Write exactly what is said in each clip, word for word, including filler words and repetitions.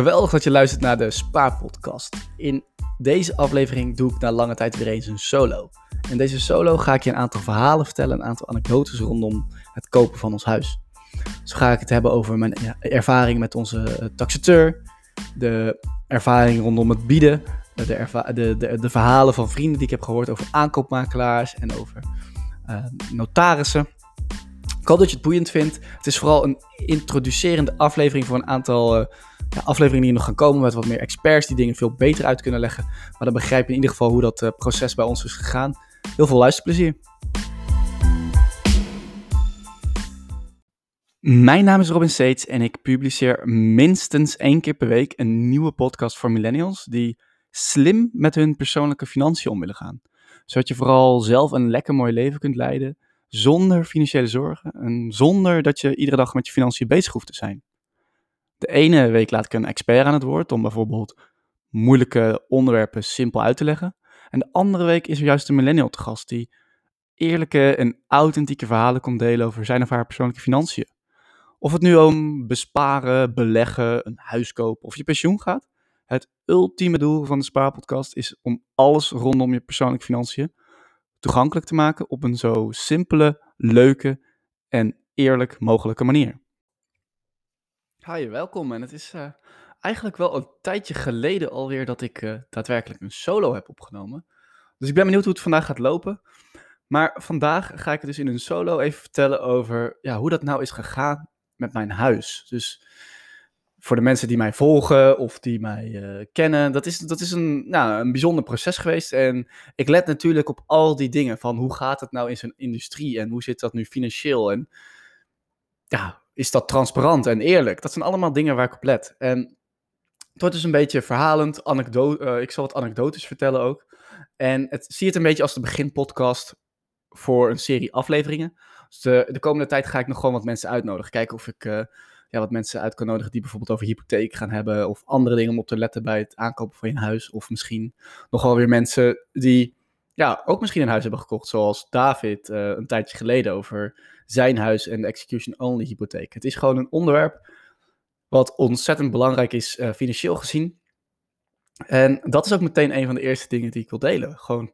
Geweldig dat je luistert naar de Spaarpodcast. In deze aflevering doe ik na lange tijd weer eens een solo. In deze solo ga ik je een aantal verhalen vertellen, een aantal anekdotes rondom het kopen van ons huis. Zo ga ik het hebben over mijn ja, ervaring met onze taxateur, de ervaring rondom het bieden, de, erva- de, de, de verhalen van vrienden die ik heb gehoord over aankoopmakelaars en over uh, notarissen. Ik hoop dat je het boeiend vindt. Het is vooral een introducerende aflevering voor een aantal uh, ja, afleveringen die nog gaan komen met wat meer experts die dingen veel beter uit kunnen leggen. Maar dan begrijp je in ieder geval hoe dat uh, proces bij ons is gegaan. Heel veel luisterplezier. Mijn naam is Robin Seets en ik publiceer minstens één keer per week een nieuwe podcast voor millennials die slim met hun persoonlijke financiën om willen gaan. Zodat je vooral zelf een lekker mooi leven kunt leiden zonder financiële zorgen en zonder dat je iedere dag met je financiën bezig hoeft te zijn. De ene week laat ik een expert aan het woord om bijvoorbeeld moeilijke onderwerpen simpel uit te leggen. En de andere week is er juist een millennial te gast die eerlijke en authentieke verhalen komt delen over zijn of haar persoonlijke financiën. Of het nu om besparen, beleggen, een huis kopen of je pensioen gaat. Het ultieme doel van de Spaarpodcast is om alles rondom je persoonlijke financiën toegankelijk te maken op een zo simpele, leuke en eerlijk mogelijke manier. Hi, welkom. En het is uh, eigenlijk wel een tijdje geleden alweer dat ik uh, daadwerkelijk een solo heb opgenomen. Dus ik ben benieuwd hoe het vandaag gaat lopen. Maar vandaag ga ik dus in een solo even vertellen over ja, hoe dat nou is gegaan met mijn huis. Dus voor de mensen die mij volgen of die mij uh, kennen, dat is, dat is een, nou, een bijzonder proces geweest. En ik let natuurlijk op al die dingen van hoe gaat het nou in zo'n industrie en hoe zit dat nu financieel en ja, is dat transparant en eerlijk? Dat zijn allemaal dingen waar ik op let. En het wordt dus een beetje verhalend, anekdote, uh, ik zal wat anekdotes vertellen ook. En het, zie het een beetje als de beginpodcast voor een serie afleveringen. Dus de, de komende tijd ga ik nog gewoon wat mensen uitnodigen. Kijken of ik uh, ja, wat mensen uit kan nodigen die bijvoorbeeld over hypotheek gaan hebben of andere dingen om op te letten bij het aankopen van je huis. Of misschien nogal weer mensen die ja, ook misschien een huis hebben gekocht, zoals David uh, een tijdje geleden over zijn huis en de execution-only hypotheek. Het is gewoon een onderwerp wat ontzettend belangrijk is uh, financieel gezien. En dat is ook meteen een van de eerste dingen die ik wil delen. Gewoon,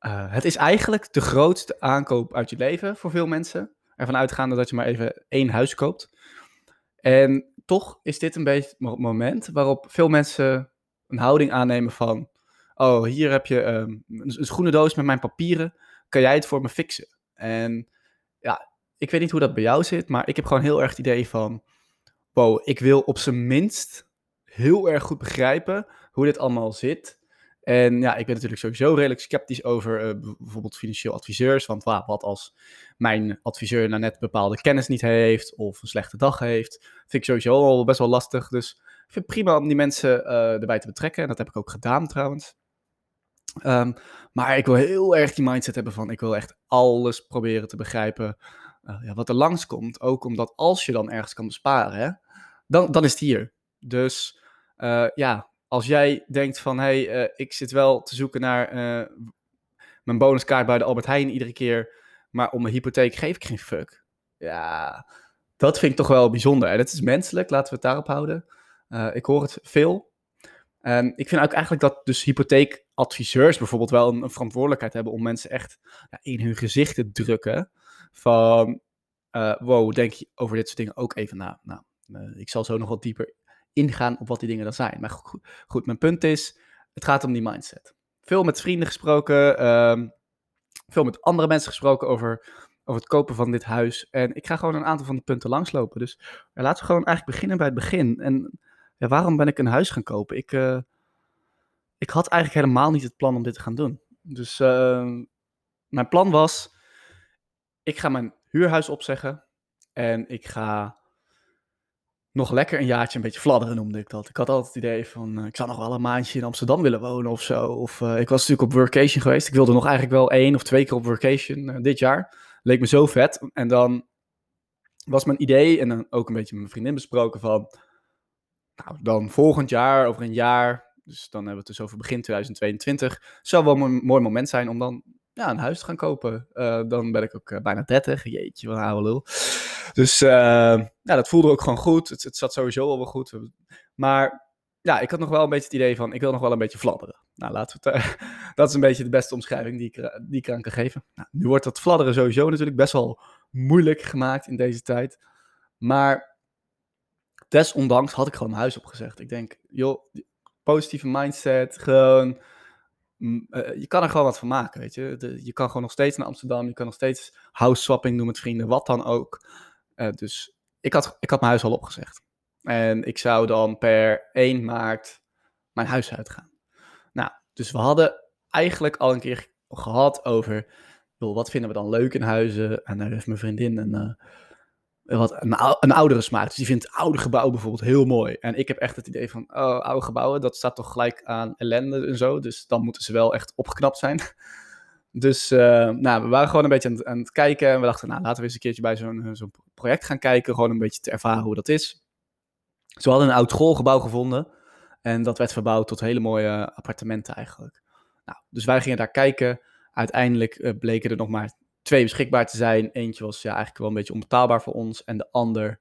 uh, het is eigenlijk de grootste aankoop uit je leven voor veel mensen. Ervan uitgaande dat je maar even één huis koopt. En toch is dit een beetje het moment waarop veel mensen een houding aannemen van oh, hier heb je um, een groene doos met mijn papieren. Kan jij het voor me fixen? En ja, ik weet niet hoe dat bij jou zit, maar ik heb gewoon heel erg het idee van wow, ik wil op zijn minst heel erg goed begrijpen hoe dit allemaal zit. En ja, ik ben natuurlijk sowieso redelijk sceptisch over uh, bijvoorbeeld financieel adviseurs. Want wow, wat als mijn adviseur nou net bepaalde kennis niet heeft of een slechte dag heeft? Vind ik sowieso al best wel lastig. Dus ik vind het prima om die mensen uh, erbij te betrekken. En dat heb ik ook gedaan trouwens. Um, maar ik wil heel erg die mindset hebben van ik wil echt alles proberen te begrijpen uh, ja, wat er langskomt. Ook omdat als je dan ergens kan besparen, hè, dan, dan is het hier. Dus uh, ja, als jij denkt van hé, hey, uh, ik zit wel te zoeken naar uh, mijn bonuskaart bij de Albert Heijn iedere keer, maar om mijn hypotheek geef ik geen fuck. Ja, dat vind ik toch wel bijzonder. En dat is menselijk, laten we het daarop houden. Uh, ik hoor het veel. En ik vind ook eigenlijk dat dus hypotheekadviseurs bijvoorbeeld wel een, een verantwoordelijkheid hebben om mensen echt ja, in hun gezicht te drukken. Van, uh, wow, denk je over dit soort dingen ook even na. Nou, uh, ik zal zo nog wat dieper ingaan op wat die dingen dan zijn. Maar goed, goed mijn punt is, het gaat om die mindset. Veel met vrienden gesproken, uh, veel met andere mensen gesproken over, over het kopen van dit huis. En ik ga gewoon een aantal van de punten langslopen. Dus uh, laten we gewoon eigenlijk beginnen bij het begin. En ja, waarom ben ik een huis gaan kopen? Ik, uh, ik had eigenlijk helemaal niet het plan om dit te gaan doen. Dus uh, mijn plan was, ik ga mijn huurhuis opzeggen en ik ga nog lekker een jaartje een beetje fladderen, noemde ik dat. Ik had altijd het idee van, uh, ik zou nog wel een maandje in Amsterdam willen wonen of zo. Of uh, ik was natuurlijk op workation geweest. Ik wilde nog eigenlijk wel één of twee keer op workation uh, dit jaar. Leek me zo vet. En dan was mijn idee, en dan ook een beetje met mijn vriendin besproken van, nou, dan volgend jaar, over een jaar, dus dan hebben we het dus over begin tweeduizend tweeëntwintig, zou wel een mooi moment zijn om dan ja, een huis te gaan kopen. Uh, dan ben ik ook uh, bijna dertig, jeetje, wat een oude lul. Dus uh, ja, dat voelde ook gewoon goed. Het, het zat sowieso al wel goed. Maar ja, ik had nog wel een beetje het idee van, ik wil nog wel een beetje fladderen. Nou, laten we het, uh, dat is een beetje de beste omschrijving die ik, die ik aan kan geven. Nou, nu wordt dat fladderen sowieso natuurlijk best wel moeilijk gemaakt in deze tijd. Maar desondanks had ik gewoon mijn huis opgezegd. Ik denk, joh, positieve mindset, gewoon... Uh, je kan er gewoon wat van maken, weet je. De, je kan gewoon nog steeds naar Amsterdam, je kan nog steeds house swapping doen met vrienden, wat dan ook. Uh, dus ik had, ik had mijn huis al opgezegd. En ik zou dan per één maart mijn huis uitgaan. Nou, dus we hadden eigenlijk al een keer gehad over, joh, wat vinden we dan leuk in huizen? En daar heeft mijn vriendin een, uh, wat, een, een oudere smaak. Dus die vindt oude gebouwen bijvoorbeeld heel mooi. En ik heb echt het idee van, oh, oude gebouwen, dat staat toch gelijk aan ellende en zo. Dus dan moeten ze wel echt opgeknapt zijn. Dus uh, nou, we waren gewoon een beetje aan, aan het kijken. En we dachten, nou, laten we eens een keertje bij zo'n, zo'n project gaan kijken. Gewoon een beetje te ervaren hoe dat is. Dus we hadden een oud schoolgebouw gevonden. En dat werd verbouwd tot hele mooie appartementen eigenlijk. Nou, dus wij gingen daar kijken. Uiteindelijk uh, bleken er nog maar twee beschikbaar te zijn. Eentje was ja, eigenlijk wel een beetje onbetaalbaar voor ons. En de ander...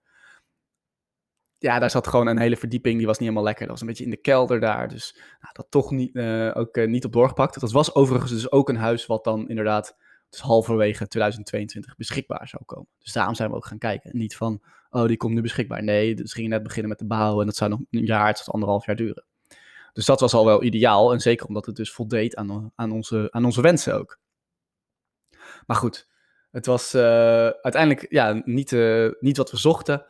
Ja, daar zat gewoon een hele verdieping. Die was niet helemaal lekker. Dat was een beetje in de kelder daar. Dus nou, dat toch niet, uh, ook uh, niet op doorgepakt. Dat was overigens dus ook een huis wat dan inderdaad... Dus halverwege tweeduizend tweeëntwintig beschikbaar zou komen. Dus daarom zijn we ook gaan kijken. En niet van, oh, die komt nu beschikbaar. Nee, dus gingen net beginnen met de bouw. En dat zou nog een jaar tot anderhalf jaar duren. Dus dat was al wel ideaal. En zeker omdat het dus voldeed aan, aan, onze, aan onze wensen ook. Maar goed, het was uh, uiteindelijk ja, niet, uh, niet wat we zochten.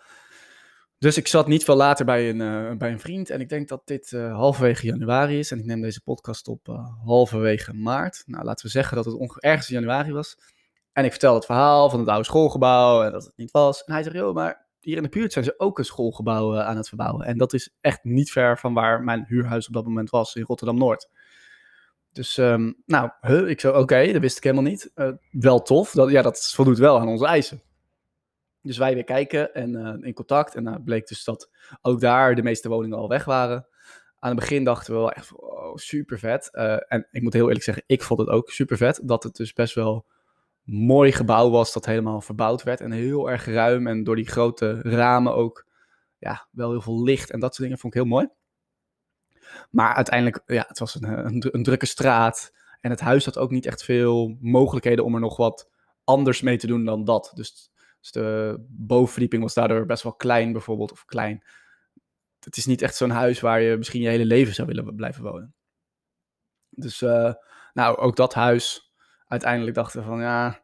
Dus ik zat niet veel later bij een, uh, bij een vriend. En ik denk dat dit uh, halverwege januari is. En ik neem deze podcast op uh, halverwege maart. Nou, laten we zeggen dat het onge- ergens in januari was. En ik vertel het verhaal van het oude schoolgebouw en dat het niet was. En hij zegt, joh, maar hier in de buurt zijn ze ook een schoolgebouw uh, aan het verbouwen. En dat is echt niet ver van waar mijn huurhuis op dat moment was in Rotterdam-Noord. Dus, um, nou, huh, ik zo, oké, okay, dat wist ik helemaal niet. Uh, wel tof, dat, ja, dat voldoet wel aan onze eisen. Dus wij weer kijken en uh, in contact. En nou uh, bleek dus dat ook daar de meeste woningen al weg waren. Aan het begin dachten we wel echt, wow, super vet. Uh, en ik moet heel eerlijk zeggen, ik vond het ook super vet. Dat het dus best wel een mooi gebouw was dat helemaal verbouwd werd. En heel erg ruim en door die grote ramen ook ja, wel heel veel licht. En dat soort dingen vond ik heel mooi. Maar uiteindelijk, ja, het was een, een, een drukke straat. En het huis had ook niet echt veel mogelijkheden om er nog wat anders mee te doen dan dat. Dus... Dus de bovenverdieping was daardoor best wel klein bijvoorbeeld, of klein. Het is niet echt zo'n huis waar je misschien je hele leven zou willen blijven wonen. Dus uh, nou, ook dat huis. Uiteindelijk dachten we van, ja,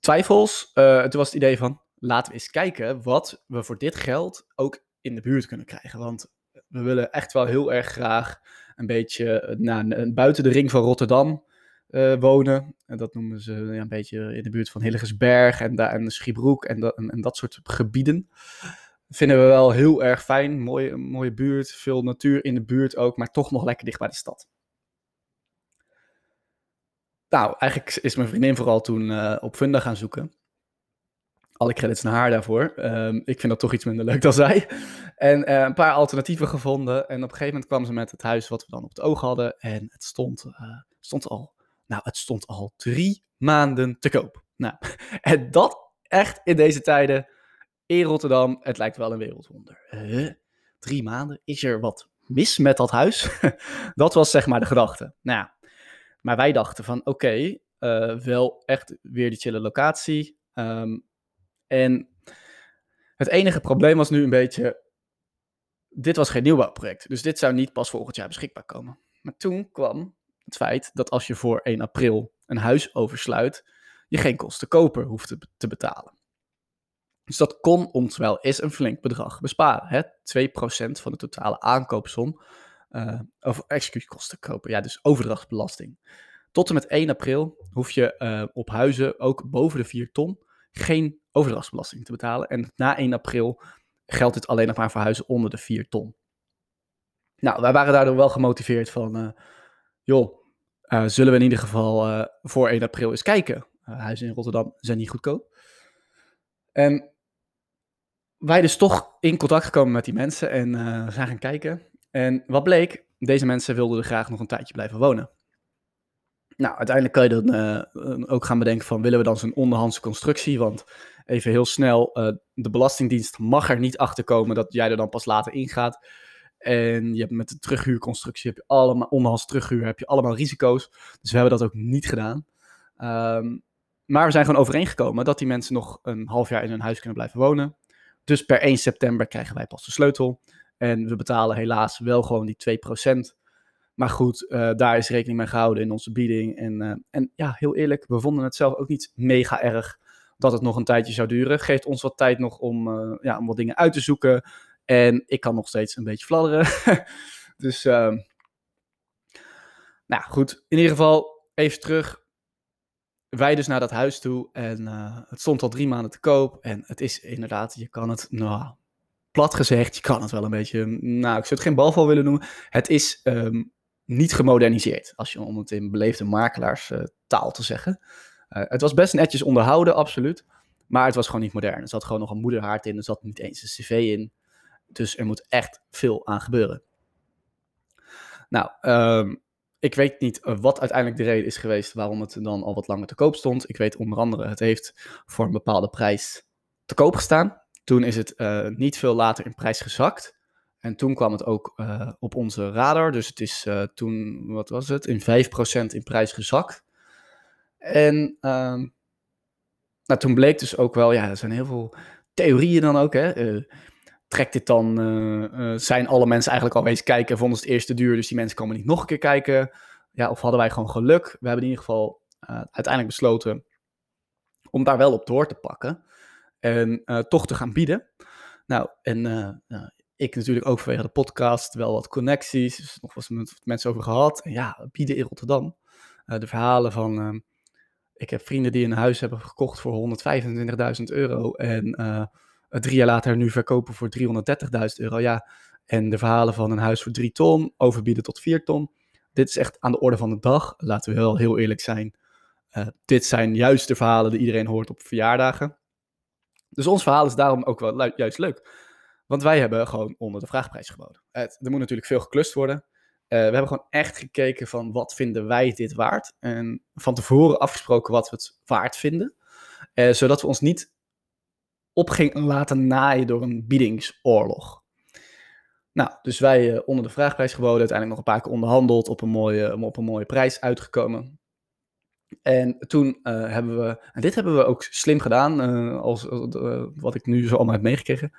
twijfels. Uh, toen was het idee van, laten we eens kijken wat we voor dit geld ook in de buurt kunnen krijgen. Want we willen echt wel heel erg graag een beetje nou, buiten de ring van Rotterdam... Uh, wonen. En dat noemen ze ja, een beetje in de buurt van Hillegersberg en, da- en Schiebroek en, da- en, en dat soort gebieden. Vinden we wel heel erg fijn. Mooie, mooie buurt, veel natuur in de buurt ook, maar toch nog lekker dicht bij de stad. Nou, eigenlijk is mijn vriendin vooral toen uh, op Funda gaan zoeken. Alle credits naar haar daarvoor. Um, ik vind dat toch iets minder leuk dan zij. En uh, een paar alternatieven gevonden. En op een gegeven moment kwam ze met het huis wat we dan op het oog hadden. En het stond, uh, stond al... Nou, het stond al drie maanden te koop. Nou, en dat echt in deze tijden in Rotterdam, het lijkt wel een wereldwonder. Uh, drie maanden, is er wat mis met dat huis? Dat was zeg maar de gedachte. Nou, maar wij dachten van, oké, okay, uh, wel echt weer die chille locatie. Um, en het enige probleem was nu een beetje, dit was geen nieuwbouwproject. Dus dit zou niet pas volgend jaar beschikbaar komen. Maar toen kwam... het feit dat als je voor één april een huis oversluit, je geen kostenkoper hoeft te, te betalen. Dus dat kon ons wel eens een flink bedrag besparen. Hè? twee procent van de totale aankoopsom, uh, of excuus kostenkoper, ja, dus overdrachtsbelasting. Tot en met één april hoef je uh, op huizen ook boven de vier ton geen overdrachtsbelasting te betalen. En na één april geldt dit alleen nog maar voor huizen onder de vier ton. Nou, wij waren daardoor wel gemotiveerd van... Uh, joh, uh, zullen we in ieder geval uh, voor één april eens kijken. Uh, huizen in Rotterdam zijn niet goedkoop. En wij dus toch in contact gekomen met die mensen en uh, zijn gaan kijken. En wat bleek, deze mensen wilden er graag nog een tijdje blijven wonen. Nou, uiteindelijk kan je dan uh, ook gaan bedenken van, willen we dan zo'n onderhandse constructie? Want even heel snel, uh, de Belastingdienst mag er niet achter komen dat jij er dan pas later ingaat. En je hebt met de terughuurconstructie, heb je allemaal, onderhandse terughuur, heb je allemaal risico's. Dus we hebben dat ook niet gedaan. Um, maar we zijn gewoon overeengekomen dat die mensen nog een half jaar in hun huis kunnen blijven wonen. Dus per één september krijgen wij pas de sleutel. En we betalen helaas wel gewoon die twee procent. Maar goed, uh, daar is rekening mee gehouden in onze bieding. En, uh, en ja, heel eerlijk, we vonden het zelf ook niet mega erg dat het nog een tijdje zou duren. Geeft ons wat tijd nog om, uh, ja, om wat dingen uit te zoeken. En ik kan nog steeds een beetje fladderen. dus, uh, nou goed, in ieder geval even terug. Wij dus naar dat huis toe. En uh, het stond al drie maanden te koop. En het is inderdaad, je kan het... nou, plat gezegd, je kan het wel een beetje... nou, ik zou het geen balval willen noemen. Het is... Um, niet gemoderniseerd, als je om het in beleefde makelaarstaal uh, te zeggen. Uh, het was best netjes onderhouden, absoluut. Maar het was gewoon niet modern. Er zat gewoon nog een moederhaard in. Er zat niet eens een cv in. Dus er moet echt veel aan gebeuren. Nou, um, ik weet niet wat uiteindelijk de reden is geweest waarom het dan al wat langer te koop stond. Ik weet onder andere, het heeft voor een bepaalde prijs te koop gestaan. Toen is het uh, niet veel later in prijs gezakt. En toen kwam het ook uh, op onze radar. Dus het is uh, toen, wat was het, in vijf procent in prijs gezakt. En uh, nou, toen bleek dus ook wel, ja, er zijn heel veel theorieën dan ook. Hè? Uh, trekt dit dan, uh, uh, zijn alle mensen eigenlijk al eens kijken, vonden ze het eerste duur, dus die mensen komen niet nog een keer kijken. Ja, of hadden wij gewoon geluk? We hebben in ieder geval uh, uiteindelijk besloten om daar wel op door te pakken. En uh, toch te gaan bieden. Nou, en... Uh, uh, Ik natuurlijk ook vanwege de podcast, wel wat connecties, dus nog wat met mensen over gehad. En ja, bieden in Rotterdam. Uh, de verhalen van, uh, ik heb vrienden die een huis hebben gekocht voor honderdvijfentwintigduizend euro. En uh, drie jaar later nu verkopen voor driehonderddertigduizend euro. Ja, en de verhalen van een huis voor drie ton, overbieden tot vier ton. Dit is echt aan de orde van de dag. Laten we wel heel eerlijk zijn. Uh, dit zijn juist de verhalen die iedereen hoort op verjaardagen. Dus ons verhaal is daarom ook wel lu- juist leuk. Want wij hebben gewoon onder de vraagprijs geboden. Het, er moet natuurlijk veel geklust worden. Uh, we hebben gewoon echt gekeken van wat vinden wij dit waard. En van tevoren afgesproken wat we het waard vinden. Uh, zodat we ons niet op gingen laten naaien door een biedingsoorlog. Nou, dus wij uh, onder de vraagprijs geboden. Uiteindelijk nog een paar keer onderhandeld. Op een mooie, op een mooie prijs uitgekomen. En toen uh, hebben we... En dit hebben we ook slim gedaan. Uh, als, uh, wat ik nu zo allemaal heb meegekregen.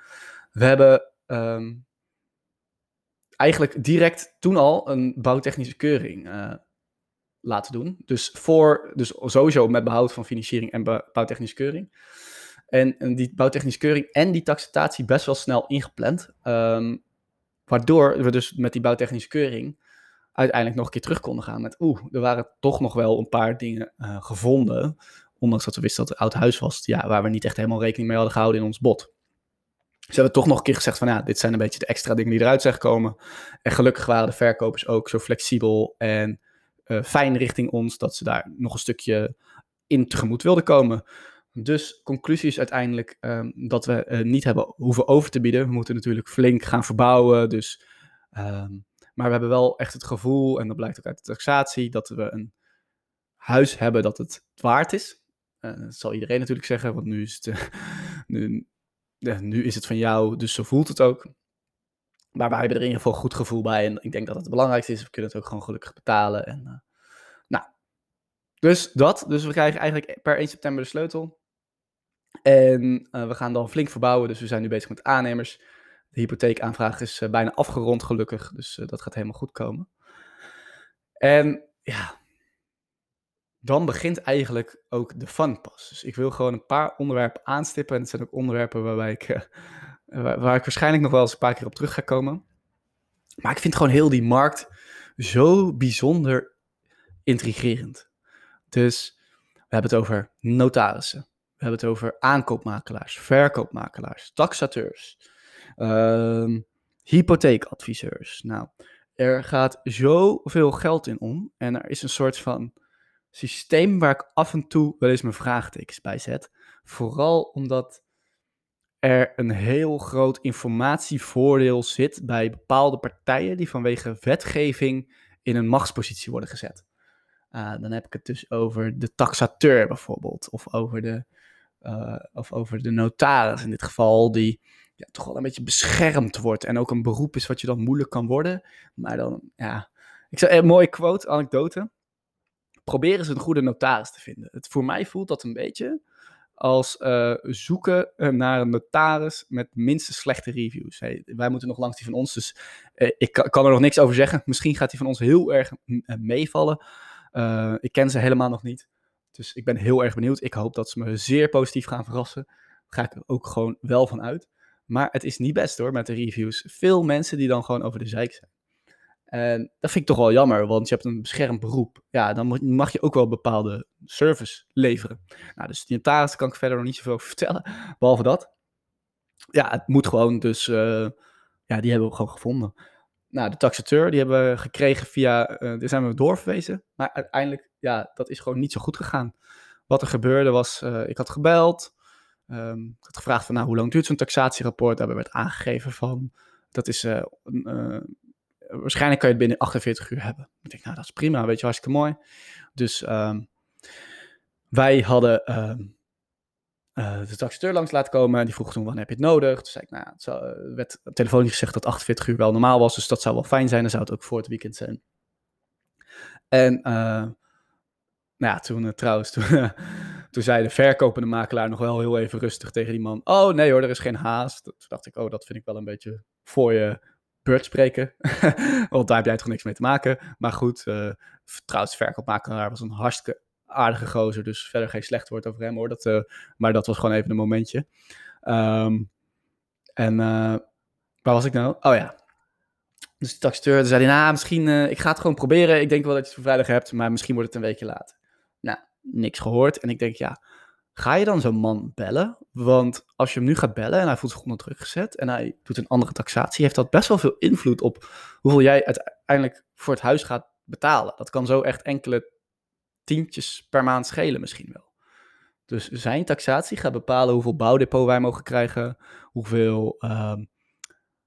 We hebben um, eigenlijk direct toen al een bouwtechnische keuring uh, laten doen. Dus, voor, dus sowieso met behoud van financiering en bouwtechnische keuring. En, en die bouwtechnische keuring en die taxatie best wel snel ingepland. Um, waardoor we dus met die bouwtechnische keuring uiteindelijk nog een keer terug konden gaan. Met oeh, er waren toch nog wel een paar dingen uh, gevonden. Ondanks dat we wisten dat er oud huis was. Ja, waar we niet echt helemaal rekening mee hadden gehouden in ons bod. Ze hebben toch nog een keer gezegd van ja, dit zijn een beetje de extra dingen die eruit zijn gekomen. En gelukkig waren de verkopers ook zo flexibel en uh, fijn richting ons dat ze daar nog een stukje in tegemoet wilden komen. Dus conclusie is uiteindelijk um, dat we uh, niet hebben hoeven over te bieden. We moeten natuurlijk flink gaan verbouwen. Dus, um, maar we hebben wel echt het gevoel, en dat blijkt ook uit de taxatie, dat we een huis hebben dat het waard is. Uh, dat zal iedereen natuurlijk zeggen, want nu is het... Uh, nu, Nu is het van jou, dus zo voelt het ook. Maar wij hebben er in ieder geval goed gevoel bij. En ik denk dat dat het belangrijkste is. We kunnen het ook gewoon gelukkig betalen. En, uh, nou, dus dat. Dus we krijgen eigenlijk per één september de sleutel. En uh, we gaan dan flink verbouwen. Dus we zijn nu bezig met aannemers. De hypotheekaanvraag is uh, bijna afgerond gelukkig. Dus uh, dat gaat helemaal goed komen. En ja... Dan begint eigenlijk ook de fun pas. Dus ik wil gewoon een paar onderwerpen aanstippen. En het zijn ook onderwerpen waarbij ik, uh, waar, waar ik waarschijnlijk nog wel eens een paar keer op terug ga komen. Maar ik vind gewoon heel die markt zo bijzonder intrigerend. Dus we hebben het over notarissen. We hebben het over aankoopmakelaars, verkoopmakelaars, taxateurs, uh, hypotheekadviseurs. Nou, er gaat zoveel geld in om. En er is een soort van... systeem waar ik af en toe wel eens mijn vraagtekens bij zet. Vooral omdat er een heel groot informatievoordeel zit bij bepaalde partijen die vanwege wetgeving in een machtspositie worden gezet. Uh, dan heb ik het dus over de taxateur bijvoorbeeld. Of over de, uh, of over de notaris in dit geval, die ja, toch wel een beetje beschermd wordt. En ook een beroep is wat je dan moeilijk kan worden. Maar dan, ja... Ik zou een mooie quote, anekdote. Probeer eens een goede notaris te vinden. Het, voor mij voelt dat een beetje als uh, zoeken naar een notaris met minstens slechte reviews. Hey, wij moeten nog langs die van ons, dus uh, ik kan, kan er nog niks over zeggen. Misschien gaat die van ons heel erg m- meevallen. Uh, ik ken ze helemaal nog niet, dus ik ben heel erg benieuwd. Ik hoop dat ze me zeer positief gaan verrassen. Daar ga ik er ook gewoon wel van uit. Maar het is niet best hoor, met de reviews. Veel mensen die dan gewoon over de zeik zijn. En dat vind ik toch wel jammer, want je hebt een beschermd beroep. Ja, dan mag je ook wel bepaalde service leveren. Nou, dus die notaris kan ik verder nog niet zoveel over vertellen, behalve dat. Ja, het moet gewoon dus... Uh, ja, die hebben we gewoon gevonden. Nou, de taxateur, die hebben we gekregen via... Uh, daar zijn we doorverwezen, maar uiteindelijk, ja, dat is gewoon niet zo goed gegaan. Wat er gebeurde was, uh, ik had gebeld. Um, ik had gevraagd van, nou, hoe lang duurt zo'n taxatierapport? Daarbij werd aangegeven van, dat is... Uh, uh, waarschijnlijk kan je het binnen achtenveertig uur hebben. Ik denk, nou, dat is prima, weet je, hartstikke mooi. Dus um, wij hadden um, uh, de taxateur langs laten komen. Die vroeg toen, wanneer heb je het nodig? Toen zei ik, nou, het zou, werd telefonisch gezegd dat achtenveertig uur wel normaal was. Dus dat zou wel fijn zijn. Dan zou het ook voor het weekend zijn. En uh, nou ja, toen uh, trouwens, toen, uh, toen zei de verkopende makelaar nog wel heel even rustig tegen die man. Oh, nee hoor, er is geen haast. Toen dacht ik, oh, dat vind ik wel een beetje voor je... beurt spreken, want daar heb jij toch niks mee te maken. Maar goed, uh, trouwens, verkoopmakelaar was een hartstikke aardige gozer, dus verder geen slecht woord over hem hoor. Dat, uh, maar dat was gewoon even een momentje. Um, en uh, waar was ik nou? Oh ja. Dus die taxateur zei hij, nou, misschien, uh, ik ga het gewoon proberen. Ik denk wel dat je het voor vrijdag hebt, maar misschien wordt het een weekje later. Nou, niks gehoord. En ik denk, ja, ga je dan zo'n man bellen? Want als je hem nu gaat bellen en hij voelt zich onder druk gezet en hij doet een andere taxatie, heeft dat best wel veel invloed op hoeveel jij uiteindelijk voor het huis gaat betalen. Dat kan zo echt enkele tientjes per maand schelen misschien wel. Dus zijn taxatie gaat bepalen hoeveel bouwdepot wij mogen krijgen, hoeveel um,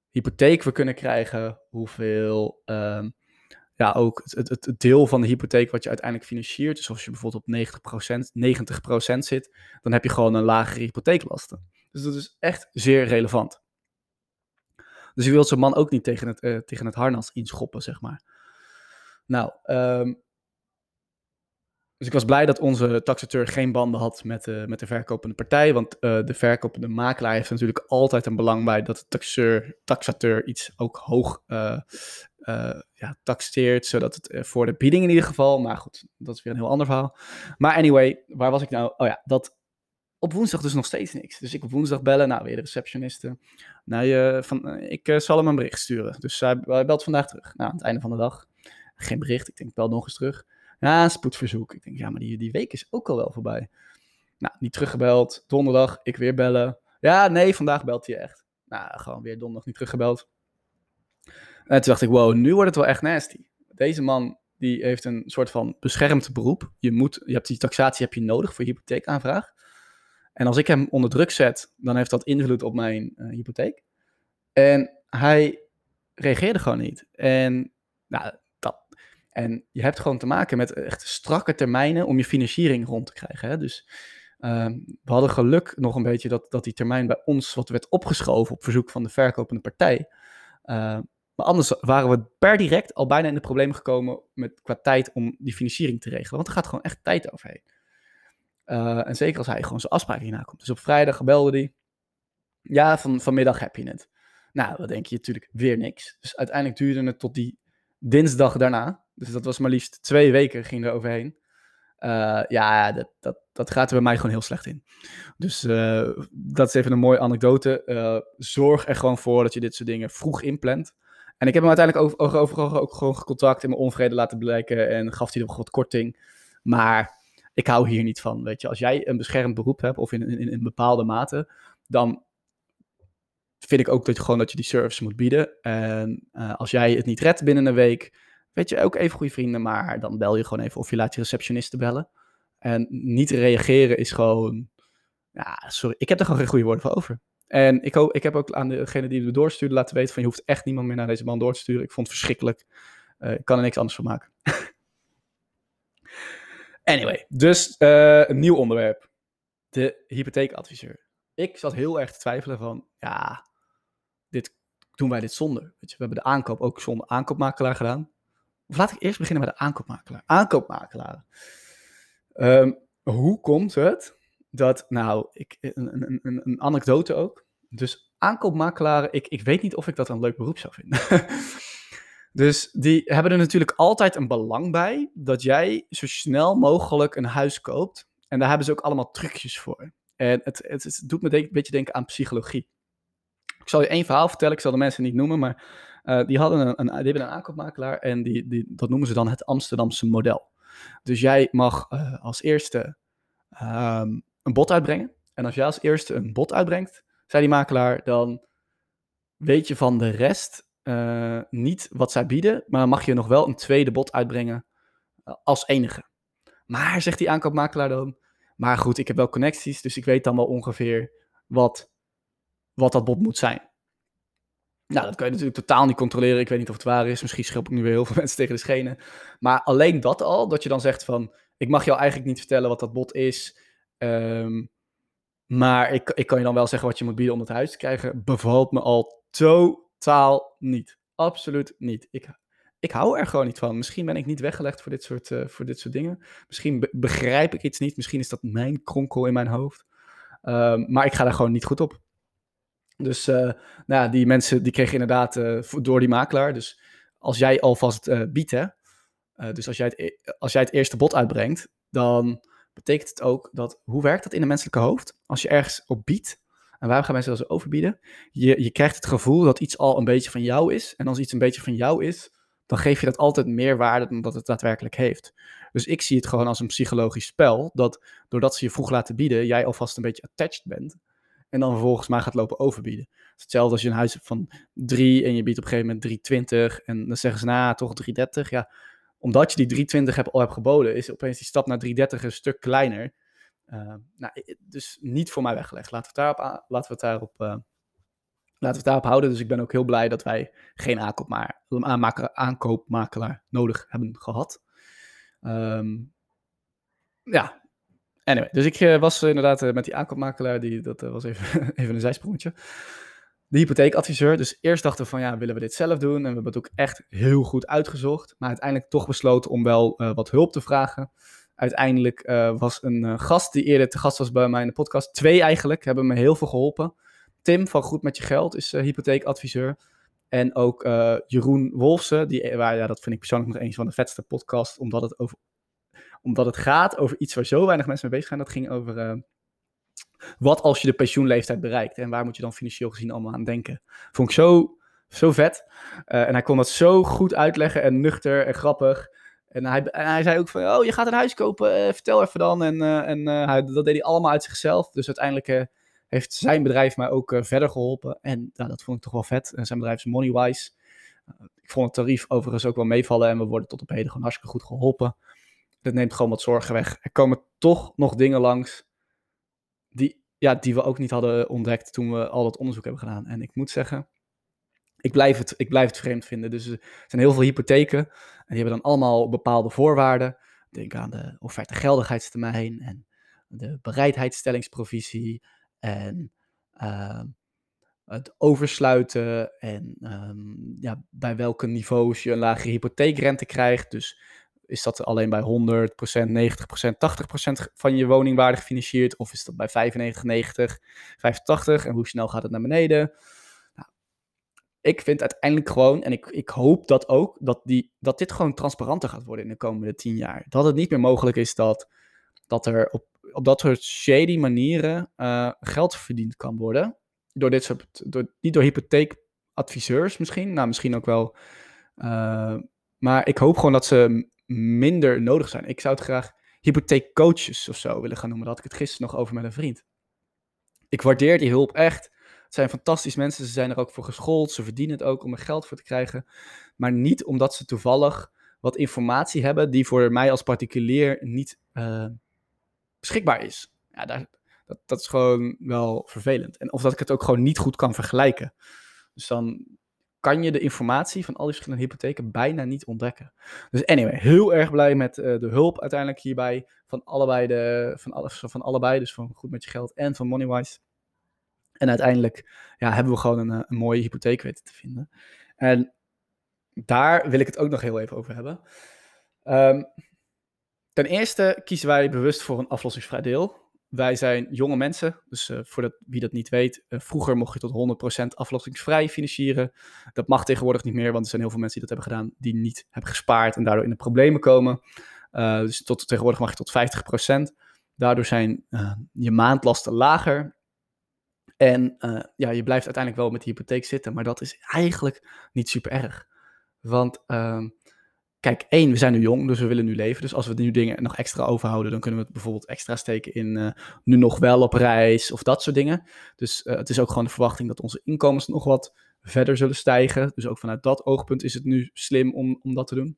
hypotheek we kunnen krijgen, hoeveel... Um, Ja, ook het, het, het deel van de hypotheek wat je uiteindelijk financiert. Dus als je bijvoorbeeld op negentig procent, negentig procent zit, dan heb je gewoon een lagere hypotheeklasten. Dus dat is echt zeer relevant. Dus je wilt zo'n man ook niet tegen het, uh, tegen het harnas inschoppen, zeg maar. Nou, um, dus ik was blij dat onze taxateur geen banden had met, uh, met de verkopende partij. Want uh, de verkopende makelaar heeft natuurlijk altijd een belang bij dat de taxeur, taxateur iets ook hoog... Uh, Uh, ja, taxeert, zodat het uh, voor de bieding in ieder geval, maar goed, dat is weer een heel ander verhaal. Maar anyway, waar was ik nou? Oh ja, dat op woensdag dus nog steeds niks. Dus ik op woensdag bellen, nou weer de receptioniste. Nou, je, van, uh, ik uh, zal hem een bericht sturen. Dus hij uh, belt vandaag terug. Nou, aan het einde van de dag, geen bericht. Ik denk, bel nog eens terug. Ja, spoedverzoek. Ik denk, ja, maar die, die week is ook al wel voorbij. Nou, niet teruggebeld. Donderdag, ik weer bellen. Ja, nee, vandaag belt hij echt. Nou, gewoon weer donderdag niet teruggebeld. En toen dacht ik, wow, nu wordt het wel echt nasty. Deze man, die heeft een soort van beschermd beroep. Je moet, je hebt die taxatie heb je nodig voor je hypotheekaanvraag. En als ik hem onder druk zet, dan heeft dat invloed op mijn uh, hypotheek. En hij reageerde gewoon niet. En, nou, dat. En je hebt gewoon te maken met echt strakke termijnen om je financiering rond te krijgen. Hè? Dus uh, we hadden geluk nog een beetje dat, dat die termijn bij ons wat werd opgeschoven op verzoek van de verkopende partij. Uh, Maar anders waren we per direct al bijna in de problemen gekomen met, qua tijd om die financiering te regelen. Want er gaat gewoon echt tijd overheen. Uh, en zeker als hij gewoon zijn afspraak hierna komt. Dus op vrijdag belde hij. Ja, van, vanmiddag heb je het. Nou, dan denk je natuurlijk weer niks. Dus uiteindelijk duurde het tot die dinsdag daarna. Dus dat was maar liefst twee weken ging er overheen. Uh, ja, dat, dat, dat gaat er bij mij gewoon heel slecht in. Dus uh, dat is even een mooie anekdote. Uh, zorg er gewoon voor dat je dit soort dingen vroeg inplant. En ik heb hem uiteindelijk over, overal ook gewoon gecontact en mijn onvrede laten blijken. En gaf hij nog wat korting. Maar ik hou hier niet van. Weet je, als jij een beschermd beroep hebt, of in, in, in bepaalde mate, dan vind ik ook dat je gewoon dat je die service moet bieden. En uh, als jij het niet redt binnen een week, weet je, ook even goede vrienden. Maar dan bel je gewoon even of je laat je receptioniste bellen. En niet reageren is gewoon... Ja, sorry, ik heb er gewoon geen goede woorden voor over. En ik, ho- ik heb ook aan degene die het doorstuurde laten weten van je hoeft echt niemand meer naar deze man door te sturen. Ik vond het verschrikkelijk. Uh, ik kan er niks anders van maken. Anyway, dus uh, een nieuw onderwerp. De hypotheekadviseur. Ik zat heel erg te twijfelen van, ja, dit, doen wij dit zonder? Weet je, we hebben de aankoop ook zonder aankoopmakelaar gedaan. Of laat ik eerst beginnen met de aankoopmakelaar. Aankoopmakelaar. Um, hoe komt het dat, nou, ik, een, een, een anekdote ook. Dus aankoopmakelaren, ik, ik weet niet of ik dat een leuk beroep zou vinden. Dus die hebben er natuurlijk altijd een belang bij dat jij zo snel mogelijk een huis koopt. En daar hebben ze ook allemaal trucjes voor. En het, het, het doet me denk, een beetje denken aan psychologie. Ik zal je één verhaal vertellen, ik zal de mensen niet noemen, maar uh, die, hadden een, een, die hebben een aankoopmakelaar en die, die, dat noemen ze dan het Amsterdamse model. Dus jij mag uh, als eerste um, een bod uitbrengen. En als jij als eerste een bod uitbrengt, zei die makelaar, dan weet je van de rest uh, niet wat zij bieden, maar dan mag je nog wel een tweede bod uitbrengen uh, als enige. Maar, zegt die aankoopmakelaar dan, maar goed, ik heb wel connecties, dus ik weet dan wel ongeveer wat, wat dat bod moet zijn. Nou, dat kan je natuurlijk totaal niet controleren. Ik weet niet of het waar is. Misschien schop ik nu weer heel veel mensen tegen de schenen. Maar alleen dat al, dat je dan zegt van, ik mag jou eigenlijk niet vertellen wat dat bod is. Um, maar ik, ik kan je dan wel zeggen wat je moet bieden om het huis te krijgen. Bevalt me al totaal niet. Absoluut niet. Ik, ik hou er gewoon niet van. Misschien ben ik niet weggelegd voor dit soort, uh, voor dit soort dingen. Misschien be- begrijp ik iets niet. Misschien is dat mijn kronkel in mijn hoofd. Um, maar ik ga daar gewoon niet goed op. Dus uh, nou ja, die mensen die kregen inderdaad uh, door die makelaar. Dus als jij alvast uh, biedt, hè, uh, dus als jij, het e- als jij het eerste bod uitbrengt, dan betekent het ook dat, hoe werkt dat in de menselijke hoofd? Als je ergens op biedt, en waarom gaan mensen dat zo overbieden? Je, je krijgt het gevoel dat iets al een beetje van jou is. En als iets een beetje van jou is, dan geef je dat altijd meer waarde dan dat het daadwerkelijk heeft. Dus ik zie het gewoon als een psychologisch spel, dat doordat ze je vroeg laten bieden, jij alvast een beetje attached bent. En dan vervolgens maar gaat lopen overbieden. Het is hetzelfde als je een huis hebt van drie en je biedt op een gegeven moment drie twintig. En dan zeggen ze, nou, toch drie dertig. Ja, omdat je die drie twintig heb, al hebt geboden, is opeens die stap naar drie dertig een stuk kleiner. Uh, nou, dus niet voor mij weggelegd. Laten we het daarop, laten we het daarop, uh, laten we het daarop houden. Dus ik ben ook heel blij dat wij geen aankoopmakelaar, aankoopmakelaar nodig hebben gehad. Um, ja. Anyway, dus ik was inderdaad met die aankoopmakelaar, die, dat was even, even een zijsprongetje. De hypotheekadviseur, dus eerst dachten we van ja, willen we dit zelf doen? En we hebben het ook echt heel goed uitgezocht. Maar uiteindelijk toch besloten om wel uh, wat hulp te vragen. Uiteindelijk uh, was een uh, gast die eerder te gast was bij mij in de podcast. Twee eigenlijk, hebben me heel veel geholpen. Tim van Goed Met Je Geld is uh, hypotheekadviseur. En ook uh, Jeroen Wolfsen, die, waar, ja, dat vind ik persoonlijk nog een van de vetste podcasts, omdat het over... Omdat het gaat over iets waar zo weinig mensen mee bezig zijn. Dat ging over uh, wat als je de pensioenleeftijd bereikt. En waar moet je dan financieel gezien allemaal aan denken. Vond ik zo, zo vet. Uh, en hij kon dat zo goed uitleggen en nuchter en grappig. En hij, en hij zei ook van, oh, je gaat een huis kopen. Uh, vertel even dan. En, uh, en uh, hij, dat deed hij allemaal uit zichzelf. Dus uiteindelijk uh, heeft zijn bedrijf mij ook uh, verder geholpen. En nou, dat vond ik toch wel vet. Uh, zijn bedrijf is Moneywise. Uh, ik vond het tarief overigens ook wel meevallen. En we worden tot op heden gewoon hartstikke goed geholpen. Dat neemt gewoon wat zorgen weg. Er komen toch nog dingen langs die, ja, die we ook niet hadden ontdekt toen we al dat onderzoek hebben gedaan. En ik moet zeggen, ik blijf het, ik blijf het vreemd vinden. Dus er zijn heel veel hypotheken en die hebben dan allemaal bepaalde voorwaarden. Denk aan de offerte-geldigheidstermijn en de bereidheidstellingsprovisie en uh, het oversluiten en um, ja, bij welke niveaus je een lagere hypotheekrente krijgt. Dus is dat alleen bij honderd procent, negentig procent, tachtig procent van je woningwaarde gefinancierd? Of is dat bij vijfennegentig, negentig, vijfentachtig? En hoe snel gaat het naar beneden? Nou, ik vind uiteindelijk gewoon, en ik, ik hoop dat ook, dat, die, dat dit gewoon transparanter gaat worden in de komende tien jaar. Dat het niet meer mogelijk is dat, dat er op, op dat soort shady manieren uh, geld verdiend kan worden. Door dit soort, door, niet door hypotheekadviseurs misschien, nou misschien ook wel. Uh, maar ik hoop gewoon dat ze minder nodig zijn. Ik zou het graag hypotheekcoaches of zo willen gaan noemen. Daar had ik het gisteren nog over met een vriend. Ik waardeer die hulp echt. Het zijn fantastisch mensen. Ze zijn er ook voor geschoold. Ze verdienen het ook om er geld voor te krijgen. Maar niet omdat ze toevallig wat informatie hebben die voor mij als particulier niet uh, beschikbaar is. Ja, daar, dat, dat is gewoon wel vervelend. En of dat ik het ook gewoon niet goed kan vergelijken. Dus dan kan je de informatie van al die verschillende hypotheken bijna niet ontdekken. Dus anyway, heel erg blij met uh, de hulp uiteindelijk hierbij van allebei, de, van, alle, van allebei, dus van Goed Met Je Geld en van Moneywise. En uiteindelijk ja, hebben we gewoon een, een mooie hypotheek weten te vinden. En daar wil ik het ook nog heel even over hebben. Um, ten eerste kiezen wij bewust voor een aflossingsvrij deel. Wij zijn jonge mensen, dus uh, voor dat, wie dat niet weet, uh, vroeger mocht je tot honderd procent aflossingsvrij financieren. Dat mag tegenwoordig niet meer, want er zijn heel veel mensen die dat hebben gedaan, die niet hebben gespaard en daardoor in de problemen komen. Uh, dus tot, tegenwoordig mag je tot vijftig procent. Daardoor zijn uh, je maandlasten lager. En uh, ja, je blijft uiteindelijk wel met de hypotheek zitten, maar dat is eigenlijk niet super erg. Want uh, kijk, één, we zijn nu jong, dus we willen nu leven. Dus als we nu dingen nog extra overhouden, dan kunnen we het bijvoorbeeld extra steken in uh, nu nog wel op reis of dat soort dingen. Dus uh, het is ook gewoon de verwachting dat onze inkomens nog wat verder zullen stijgen. Dus ook vanuit dat oogpunt is het nu slim om, om dat te doen.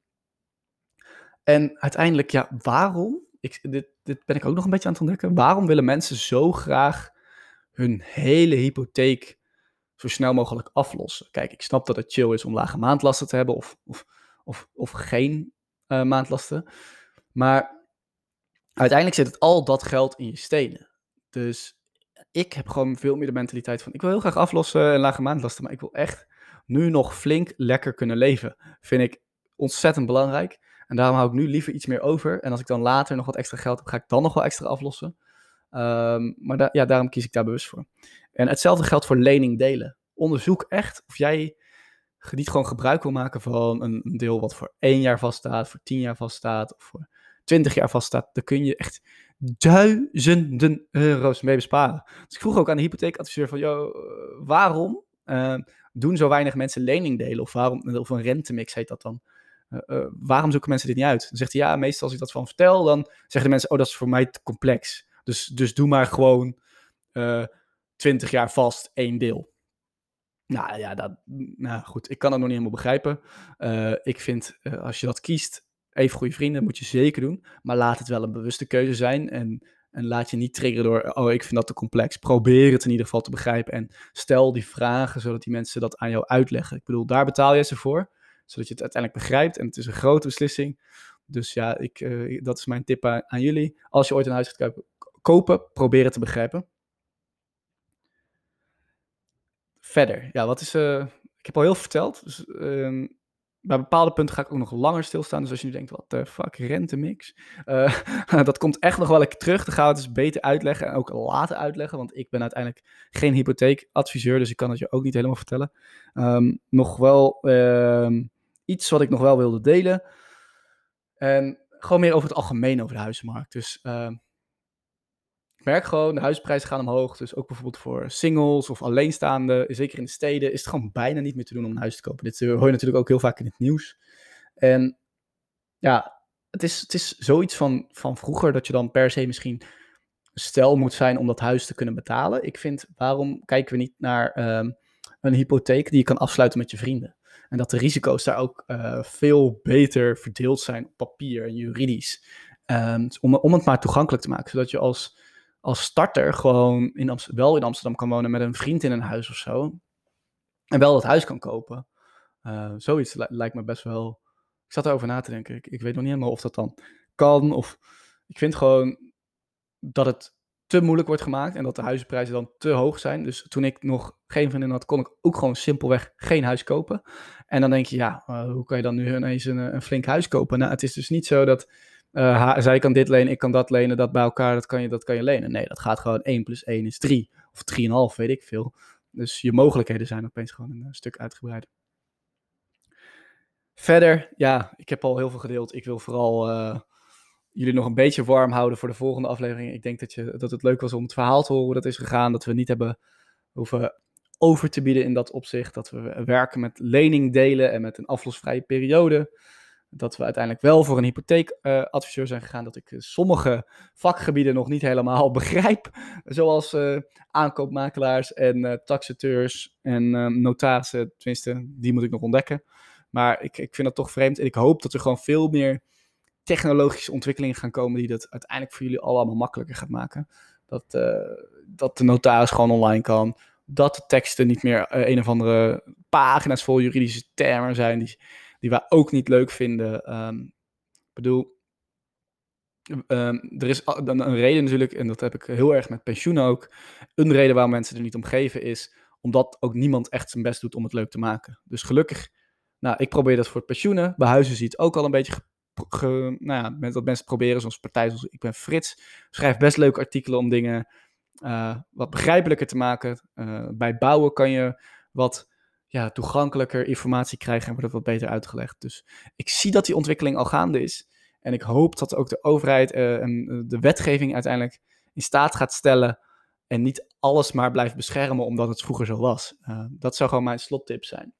En uiteindelijk, ja, waarom? Ik, dit, dit ben ik ook nog een beetje aan het ontdekken. Waarom willen mensen zo graag hun hele hypotheek zo snel mogelijk aflossen? Kijk, ik snap dat het chill is om lage maandlasten te hebben of, of, of, of geen uh, maandlasten. Maar uiteindelijk zit het al dat geld in je stenen. Dus ik heb gewoon veel meer de mentaliteit van ik wil heel graag aflossen en lage maandlasten, maar ik wil echt nu nog flink lekker kunnen leven. Vind ik ontzettend belangrijk. En daarom hou ik nu liever iets meer over. En als ik dan later nog wat extra geld heb, ga ik dan nog wel extra aflossen. Um, maar da- ja, daarom kies ik daar bewust voor. En hetzelfde geldt voor lening delen. Onderzoek echt of jij niet gewoon gebruik wil maken van een, een deel wat voor één jaar vaststaat, voor tien jaar vaststaat of voor twintig jaar vaststaat. Daar kun je echt duizenden euro's mee besparen. Dus ik vroeg ook aan de hypotheekadviseur van, yo, waarom uh, doen zo weinig mensen lening delen? Of, waarom, of een rentemix heet dat dan. Uh, uh, waarom zoeken mensen dit niet uit? Dan zegt hij, ja, meestal als ik dat van vertel, dan zeggen mensen, oh, dat is voor mij te complex. Dus, dus doe maar gewoon uh, twintig jaar vast één deel. Nou ja, dat, nou goed, ik kan dat nog niet helemaal begrijpen. Uh, ik vind, uh, als je dat kiest, even goede vrienden, moet je zeker doen. Maar laat het wel een bewuste keuze zijn. En, en laat je niet triggeren door, oh, ik vind dat te complex. Probeer het in ieder geval te begrijpen. En stel die vragen, zodat die mensen dat aan jou uitleggen. Ik bedoel, daar betaal je ze voor. Zodat je het uiteindelijk begrijpt. En het is een grote beslissing. Dus ja, ik, uh, dat is mijn tip aan, aan jullie. Als je ooit een huis gaat kopen, kopen, proberen te begrijpen. Verder, ja, wat is... Uh, ik heb al heel veel verteld. Dus, uh, bij bepaalde punten ga ik ook nog langer stilstaan. Dus als je nu denkt, wat de fuck, rentemix? Uh, dat komt echt nog wel een keer terug. Dan gaan we het dus beter uitleggen en ook later uitleggen. Want ik ben uiteindelijk geen hypotheekadviseur, dus ik kan het je ook niet helemaal vertellen. Um, nog wel uh, iets wat ik nog wel wilde delen. En gewoon meer over het algemeen over de huizenmarkt. Dus... Uh, Ik merk gewoon, de huizenprijzen gaan omhoog. Dus ook bijvoorbeeld voor singles of alleenstaanden, zeker in de steden, is het gewoon bijna niet meer te doen om een huis te kopen. Dit hoor je natuurlijk ook heel vaak in het nieuws. En ja, het is, het is zoiets van, van vroeger dat je dan per se misschien stel moet zijn om dat huis te kunnen betalen. Ik vind, waarom kijken we niet naar um, een hypotheek die je kan afsluiten met je vrienden? En dat de risico's daar ook uh, veel beter verdeeld zijn op papier en juridisch. Um, om, om het maar toegankelijk te maken, zodat je als... als starter gewoon in Amst- wel in Amsterdam kan wonen met een vriend in een huis of zo. En wel dat huis kan kopen. Uh, zoiets li- lijkt me best wel... Ik zat erover na te denken. Ik, ik weet nog niet helemaal of dat dan kan. Of ik vind gewoon dat het te moeilijk wordt gemaakt. En dat de huizenprijzen dan te hoog zijn. Dus toen ik nog geen vriendin had, kon ik ook gewoon simpelweg geen huis kopen. En dan denk je, ja, uh, hoe kan je dan nu ineens een, een flink huis kopen? Nou, het is dus niet zo dat... Uh, zij kan dit lenen, ik kan dat lenen, dat bij elkaar, dat kan je, dat kan je lenen. Nee, dat gaat gewoon één plus één is drie. Of drie komma vijf, weet ik veel. Dus je mogelijkheden zijn opeens gewoon een stuk uitgebreider. Verder, ja, ik heb al heel veel gedeeld. Ik wil vooral uh, jullie nog een beetje warm houden voor de volgende aflevering. Ik denk dat, je, dat het leuk was om het verhaal te horen hoe dat is gegaan. Dat we niet hebben hoeven over te bieden in dat opzicht. Dat we werken met lening delen en met een aflosvrije periode. Dat we uiteindelijk wel voor een hypotheekadviseur uh, zijn gegaan. Dat ik sommige vakgebieden nog niet helemaal begrijp. Zoals uh, aankoopmakelaars en uh, taxateurs en uh, notarissen. Tenminste, die moet ik nog ontdekken. Maar ik, ik vind dat toch vreemd. En ik hoop dat er gewoon veel meer technologische ontwikkelingen gaan komen. Die dat uiteindelijk voor jullie allemaal makkelijker gaat maken. Dat, uh, dat de notaris gewoon online kan. Dat de teksten niet meer uh, een of andere pagina's vol juridische termen zijn die, die wij ook niet leuk vinden. Um, ik bedoel, um, er is een, een reden natuurlijk, en dat heb ik heel erg met pensioenen ook, een reden waarom mensen er niet om geven is, omdat ook niemand echt zijn best doet om het leuk te maken. Dus gelukkig, nou, ik probeer dat voor pensioenen. Bij huizen zie je het ook al een beetje ge- Ge, nou ja, met dat mensen proberen, zoals partijen zoals Ik Ben Frits, schrijf best leuke artikelen om dingen uh, wat begrijpelijker te maken. Uh, bij bouwen kan je wat ja, toegankelijker informatie krijgen en wordt het wat beter uitgelegd. Dus ik zie dat die ontwikkeling al gaande is en ik hoop dat ook de overheid uh, en de wetgeving uiteindelijk in staat gaat stellen en niet alles maar blijft beschermen omdat het vroeger zo was. Uh, dat zou gewoon mijn slottip zijn.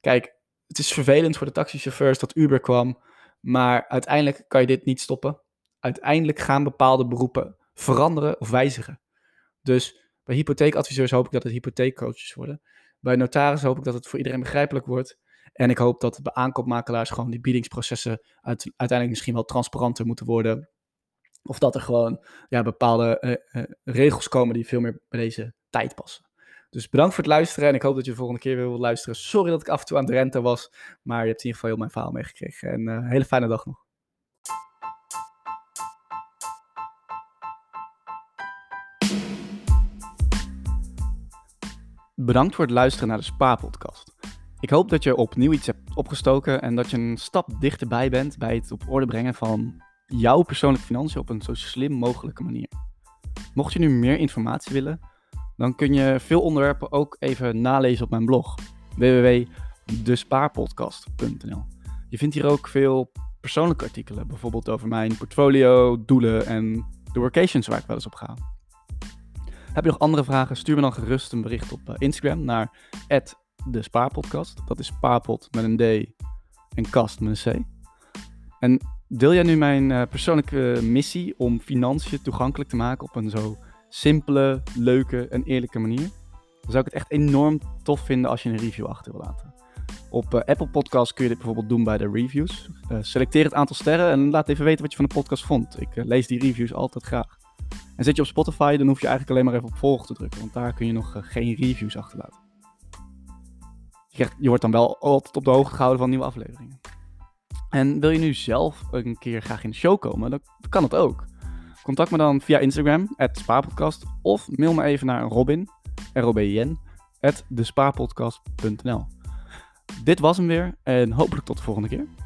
Kijk, het is vervelend voor de taxichauffeurs dat Uber kwam. Maar uiteindelijk kan je dit niet stoppen. Uiteindelijk gaan bepaalde beroepen veranderen of wijzigen. Dus bij hypotheekadviseurs hoop ik dat het hypotheekcoaches worden. Bij notarissen hoop ik dat het voor iedereen begrijpelijk wordt. En ik hoop dat bij aankoopmakelaars gewoon die biedingsprocessen uit, uiteindelijk misschien wel transparanter moeten worden. Of dat er gewoon ja, bepaalde uh, uh, regels komen die veel meer bij deze tijd passen. Dus bedankt voor het luisteren en ik hoop dat je de volgende keer weer wilt luisteren. Sorry dat ik af en toe aan het renten was, maar je hebt in ieder geval heel mijn verhaal meegekregen. En een hele fijne dag nog. Bedankt voor het luisteren naar de Spaarpodcast. Ik hoop dat je opnieuw iets hebt opgestoken en dat je een stap dichterbij bent bij het op orde brengen van jouw persoonlijke financiën op een zo slim mogelijke manier. Mocht je nu meer informatie willen, dan kun je veel onderwerpen ook even nalezen op mijn blog double-u double-u double-u punt despaarpodcast punt n l. Je vindt hier ook veel persoonlijke artikelen, bijvoorbeeld over mijn portfolio, doelen en de workations waar ik wel eens op ga. Heb je nog andere vragen? Stuur me dan gerust een bericht op Instagram naar at despaarpodcast. Dat is spaarpod met een D en kast met een C. En deel jij nu mijn persoonlijke missie om financiën toegankelijk te maken op een zo simpele, leuke en eerlijke manier, dan zou ik het echt enorm tof vinden als je een review achter wil laten. Op uh, Apple Podcasts kun je dit bijvoorbeeld doen bij de reviews. Uh, selecteer het aantal sterren en laat even weten wat je van de podcast vond. Ik uh, lees die reviews altijd graag. En zit je op Spotify, dan hoef je eigenlijk alleen maar even op volgen te drukken, want daar kun je nog uh, geen reviews achterlaten. Je, krijgt, je wordt dan wel altijd op de hoogte gehouden van nieuwe afleveringen. En wil je nu zelf een keer graag in de show komen, dan kan het ook. Contact me dan via Instagram, at spaarpodcast, of mail me even naar Robin, R O B I N, at despaarpodcast punt n l. Dit was hem weer en hopelijk tot de volgende keer.